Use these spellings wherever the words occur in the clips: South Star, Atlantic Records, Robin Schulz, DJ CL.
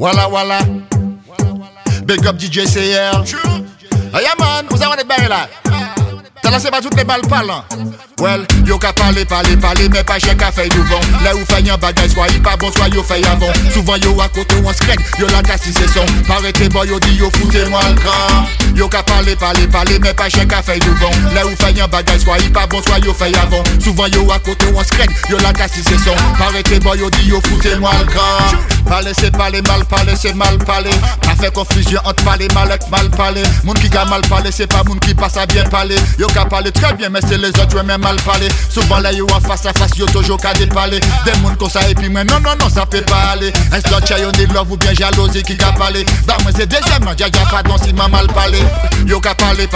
Walla Walla. Big up DJ CL. Hey man, vous avez des bails là. T'as lancé pas toutes les balles parlant. Well, yo ka parler, mais pas chèque à faire du vent. Là où fait un bagage, soit il pas bon, soit yo fait avant. Souvent yo à côté ou en secret, yo la casse si c'est son. Parrêtez boy, yo dit yo foutez-moi le grand. Yo ka parler, mais pas chèque à faire du vent. Là où fait un bagage, soit il pas bon, soit yo fait avant. Souvent yo à côté ou en secret, yo la casse si c'est son. Parrêtez boy, yo dit yo foutez-moi le grand. Parler c'est parler, c'est mal parler. A fait confusion entre parler, mal parler. Moun qui ga mal parler, c'est pas moun qui passe à bien parler. Yo ka parler très bien, mais c'est les autres ouais même. Parler. Souvent là yo en face à face yo toujours qu'à déparler. Des monde comme ça et puis moi non ça peut pas aller. Un slot chayon de love ou bien jalousie qui qu'a parlé. Bah moi c'est deuxièmement j'ai pardon si m'a mal parlé. Yo qu'a parler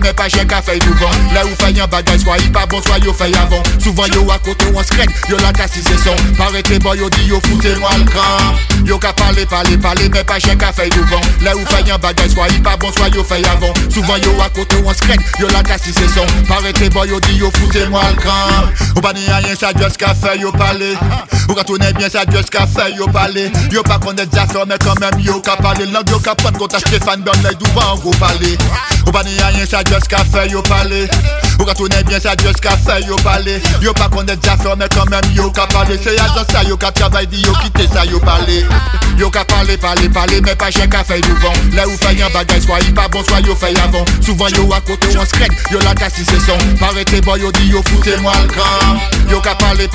mais pas j'ai qu'à faire du vent. Là où fait un bagage soit il pas bon soit yo fait avant. Souvent yo à côté ou en secret yo la casse si c'est son. Parrêtez boy yo dit yo foutez-moi le grand. Yo qu'a parler mais pas j'ai qu'à faire du vent. Là où fait un bagage soit il pas bon soit yo fait avant. Souvent yo à côté ou en secret yo la casse si c'est son. Parrêtez boy yo dit yo foutez-moi le grand. Ou pas ni rien, ça Dieu ce qu'a fait, yo parler. Ou quand on est bien, ça Dieu ce qu'a fait, yo parler. Yo pas connaître des affaires, mais quand même, yo qu'a parlé. L'angle, yo qu'a prendre contre Stéphane Bernard, d'ouvant, gros parler. Ou pas ni rien, ça Dieu ce qu'a fait, yo parler. Ou quand on est bien, ça Dieu ce qu'a fait, yo parler. Yo pas connaître des affaires, mais quand même, yo qu'a parlé. C'est à ça, yo qu'a travaillé, yo quitté ça, yo parler. Yo qu'a parler, mais pas chèque à faire du vent. Là où fait un bagage, soit il pas bon, soit yo fait avant. Souvent, yo à côté, on se crête, yo la casse si c'est son. Parrêtez boy, yo dit yo foutez-moi le grand. Yo qu'a parler,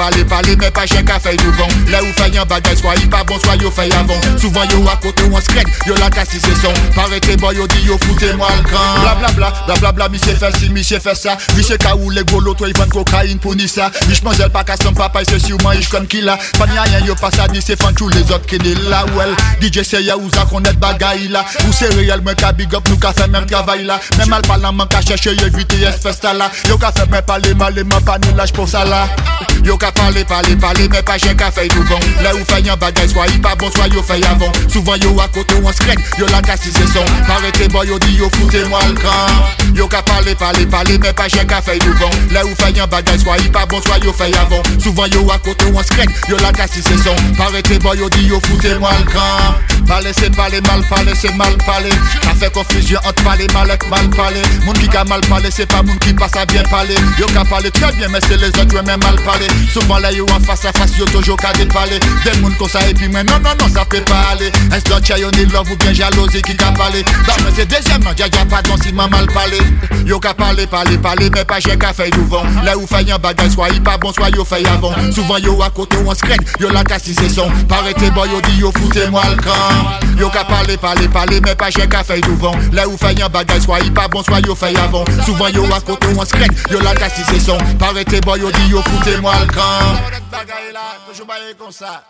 mais pas chèque à faire du vent. Là où fait un bagage, soit il pas bon, soit yo fait avant. Souvent, yo à côté, on se crête, yo la casse si c'est son. Parrêtez boy, yo dit yo foutez-moi le grand. Blablabla, mi se fait ci, mi se fait ça. Mi se ka ou les golo, toi ils vendent cocaïne pour ni ça. Riche manzel pas qu'à son papa, c'est sûrement riche comme qu'il a. Pas ni rien, yo passe à ni se font tous les autres qui n'est là. Well, DJ Seya ou ça connaît bagaille là. Ou c'est réel, mais qu'à big up, nous qu'a fait même travail là. Même mal parlant, man qu'à chercher, yo vite et espèce là. Yo qu'a fait, mais parler, pas ni lâche pour ça là. Yo qu'a parler, mais pas chien qu'à faire du vent. Là où fait un bagage, soit il pas bon, soit yo fait avant. Souvent yo à côté, on se crête, yo la casse si c'est son. Parrêtez boy, yo dit yo foutez-moi le grand. Yo qu'a parler, mais pas chien qu'à faire du vent. Là où fait un bagage, soit il pas bon, soit yo fait avant. Souvent yo à côté, on se crête, yo la casse si c'est son. Parrêtez boy, yo dit yo foutez-moi le grand. Parler c'est parler, c'est mal parler. Ça fait confusion entre mal parler. Moun qui ga mal parler, c'est pas moun qui passe à bien parler. Yo qu'a parler très bien, mais c'est les autres ouais même mal parler. Souvent là yo en face à face, yo toujours qu'à déparler. Des monde comme ça et puis moi non ça peut pas aller. Un slot chayon de love ou bien jalousie qui qu'a parler. Bah mais c'est deuxièmement j'ai pardon si m'a mal parlé. Yo qu'a parler, mais pas j'ai qu'à faire du vent. Là où fait un bagage, soit il pas bon, soit yo fait avant. Souvent yo à côté ou en secret, yo la casse si c'est son. Parrêtez boy, yo dit yo foutez-moi le grand. Yo qu'a parler, mais pas j'ai qu'à faire du vent. Là où fait un bagage, soit il pas bon, soit yo fait avant. Souvent yo à côté ou en secret, yo la casse si c'est son. Parrêtez boy, yo dit yo foutez-moi le grand. Toujours bailler comme ça.